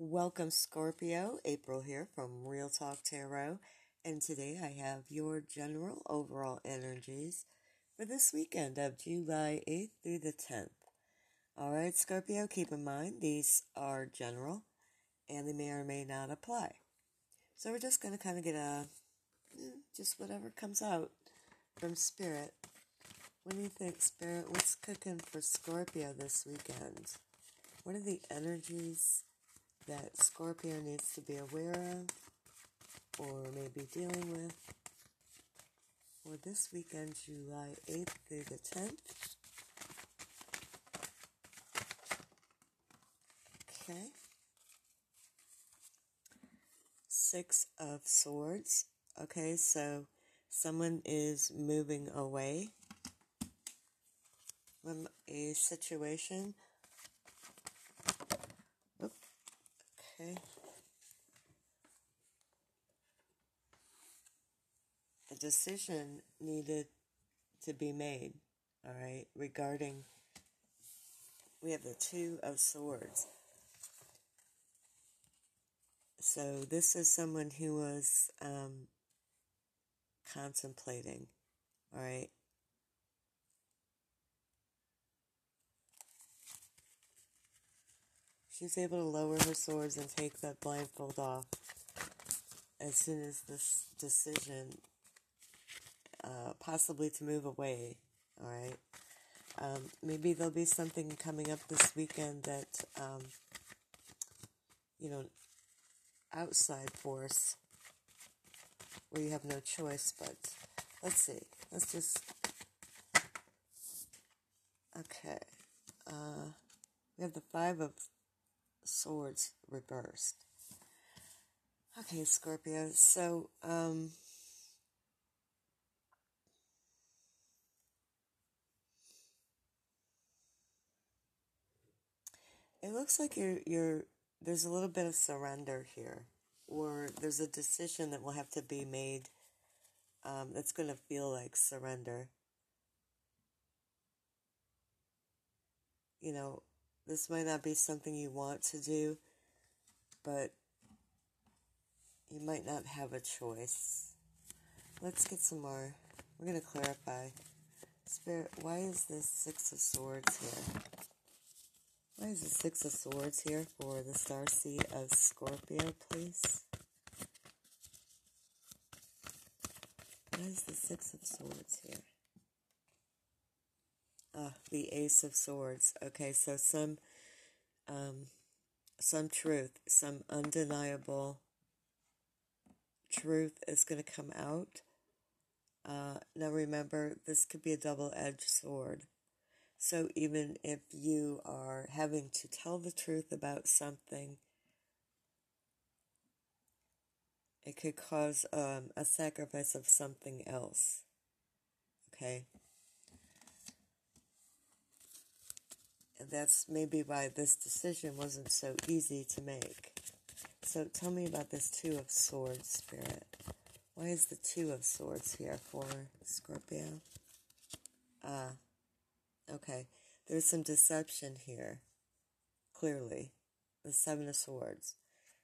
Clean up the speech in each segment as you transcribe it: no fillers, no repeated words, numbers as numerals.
Welcome Scorpio, April here from Real Talk Tarot, and today I have your general overall energies for this weekend of July 8th through the 10th. Alright Scorpio, keep in mind these are general and they may or may not apply. So we're just going to kind of get just whatever comes out from Spirit. What do you think, Spirit? What's cooking for Scorpio this weekend? What are the energies that Scorpio needs to be aware of or maybe dealing with for this weekend, July 8th through the 10th. Okay. Six of Swords. Okay, so someone is moving away from a situation. Okay. A decision needed to be made, all right, regarding, we have the Two of Swords. So this is someone who was contemplating, all right. She's able to lower her swords and take that blindfold off as soon as this decision, possibly to move away, all right? Maybe there'll be something coming up this weekend that, outside force where you have no choice, but let's see. Let's just, okay. We have the Five of Swords reversed. Okay, Scorpio. So, it looks like there's a little bit of surrender here, or there's a decision that will have to be made. That's going to feel like surrender. This might not be something you want to do, but you might not have a choice. Let's get some more. We're going to clarify. Spirit, why is this Six of Swords here? Why is the Six of Swords here for the starseed of Scorpio, please? Why is the Six of Swords here? The Ace of Swords. Okay, so some truth, some undeniable truth is going to come out. Now remember, this could be a double-edged sword. So even if you are having to tell the truth about something, it could cause a sacrifice of something else. Okay. And that's maybe why this decision wasn't so easy to make. So tell me about this Two of Swords, Spirit. Why is the Two of Swords here for Scorpio? Okay. There's some deception here, clearly. The Seven of Swords.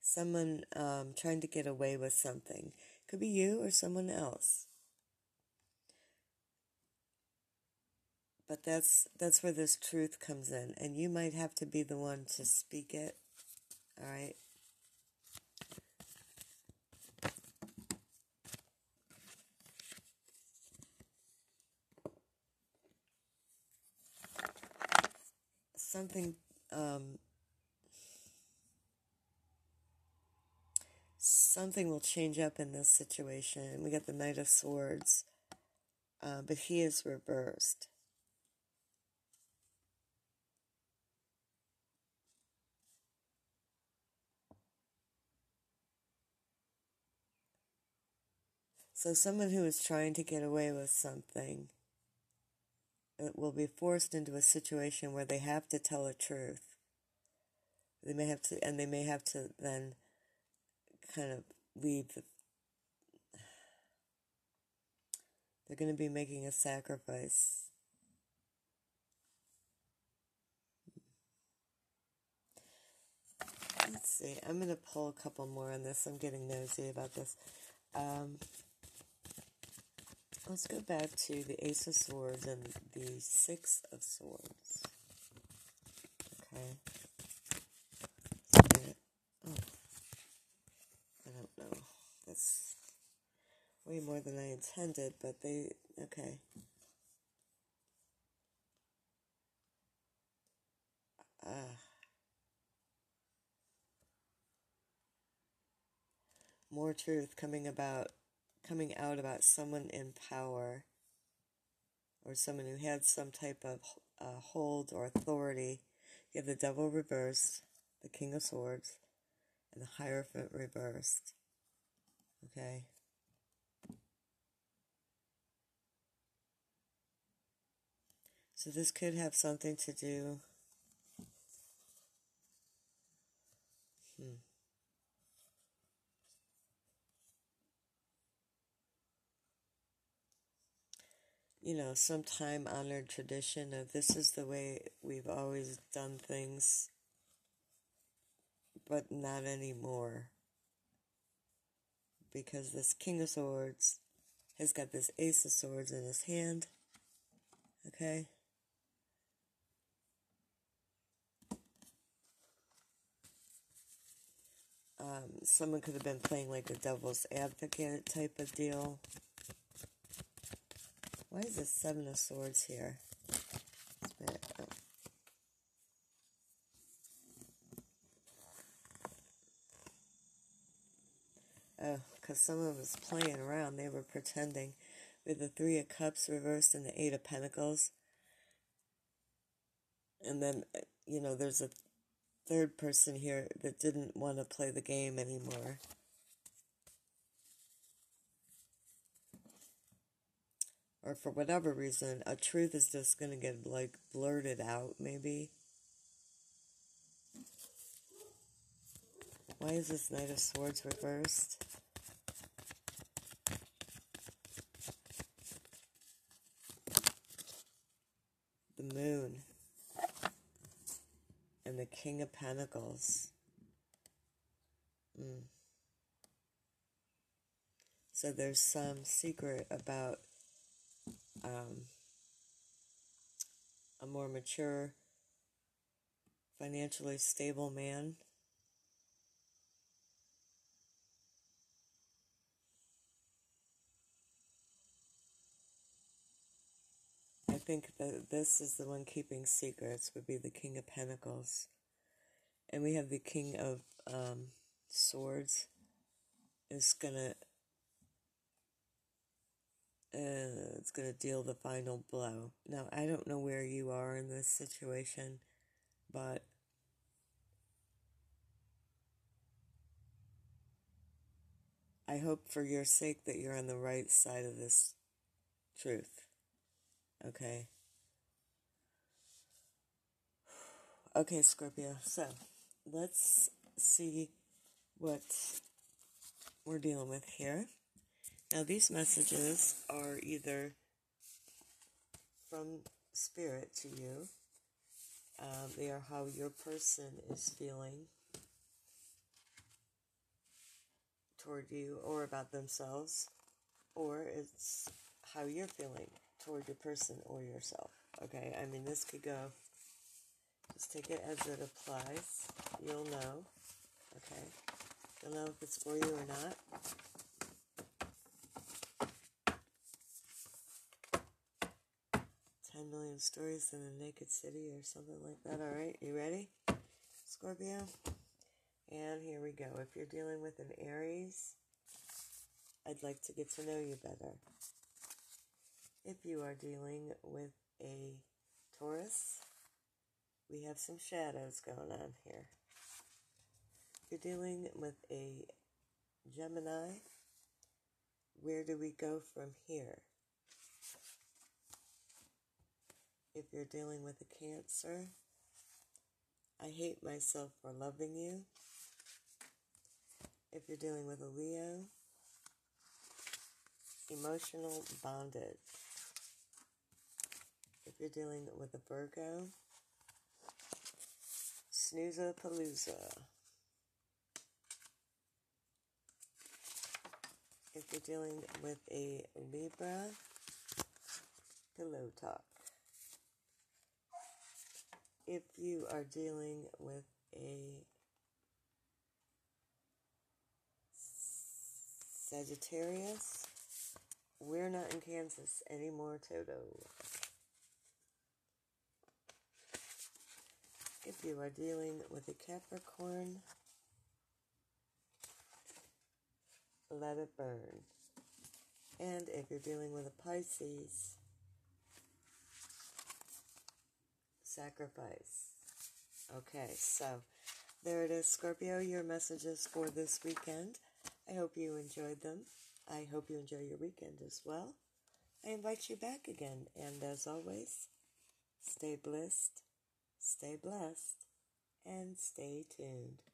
Someone trying to get away with something. Could be you or someone else. But that's where this truth comes in. And you might have to be the one to speak it. All right? Something, something will change up in this situation. And we got the Knight of Swords. But he is reversed. So someone who is trying to get away with something will be forced into a situation where they have to tell the truth. They may have to, and they may have to then kind of leave. They're going to be making a sacrifice. Let's see. I'm going to pull a couple more on this. I'm getting nosy about this. Let's go back to the Ace of Swords and the Six of Swords. Okay. Oh, I don't know. That's way more than I intended, but they... Okay. More truth coming out about someone in power, or someone who had some type of hold or authority. You have the Devil reversed, the King of Swords, and the Hierophant reversed. Okay. So this could have something to do. You know, some time-honored tradition of this is the way we've always done things, but not anymore. Because this King of Swords has got this Ace of Swords in his hand, okay? Someone could have been playing like a devil's advocate type of deal. Why is the Seven of Swords here? Oh, because someone was playing around. They were pretending. With the Three of Cups reversed and the Eight of Pentacles. And then, you know, there's a third person here that didn't want to play the game anymore. Or for whatever reason, a truth is just going to get, like, blurted out, maybe. Why is this Knight of Swords reversed? The Moon. And the King of Pentacles. So there's some secret about a more mature, financially stable man. I think that this is the one keeping secrets, would be the King of Pentacles. And we have the King of Swords is going to... it's going to deal the final blow. Now, I don't know where you are in this situation, but I hope for your sake that you're on the right side of this truth. Okay. Okay, Scorpio. So, let's see what we're dealing with here. Now, these messages are either from Spirit to you. They are how your person is feeling toward you or about themselves. Or it's how you're feeling toward your person or yourself. Okay, I mean, this could go. Just take it as it applies. You'll know. Okay. You'll know if it's for you or not. Million stories in a naked city or something like that. Alright, you ready, Scorpio? And here we go. If you're dealing with an Aries, I'd like to get to know you better. If you are dealing with a Taurus, we have some shadows going on here. If you're dealing with a Gemini, where do we go from here? If you're dealing with a Cancer, I hate myself for loving you. If you're dealing with a Leo, emotional bondage. If you're dealing with a Virgo, snoozapalooza. if you're dealing with a Libra, Pillow Talk. If you are dealing with a Sagittarius, we're not in Kansas anymore, Toto. If you are dealing with a Capricorn, let it burn. And if you're dealing with a Pisces, sacrifice. Okay, so there it is, Scorpio, your messages for this weekend. I hope you enjoyed them. I hope you enjoy your weekend as well. I invite you back again. And as always, stay blissed, stay blessed, and stay tuned.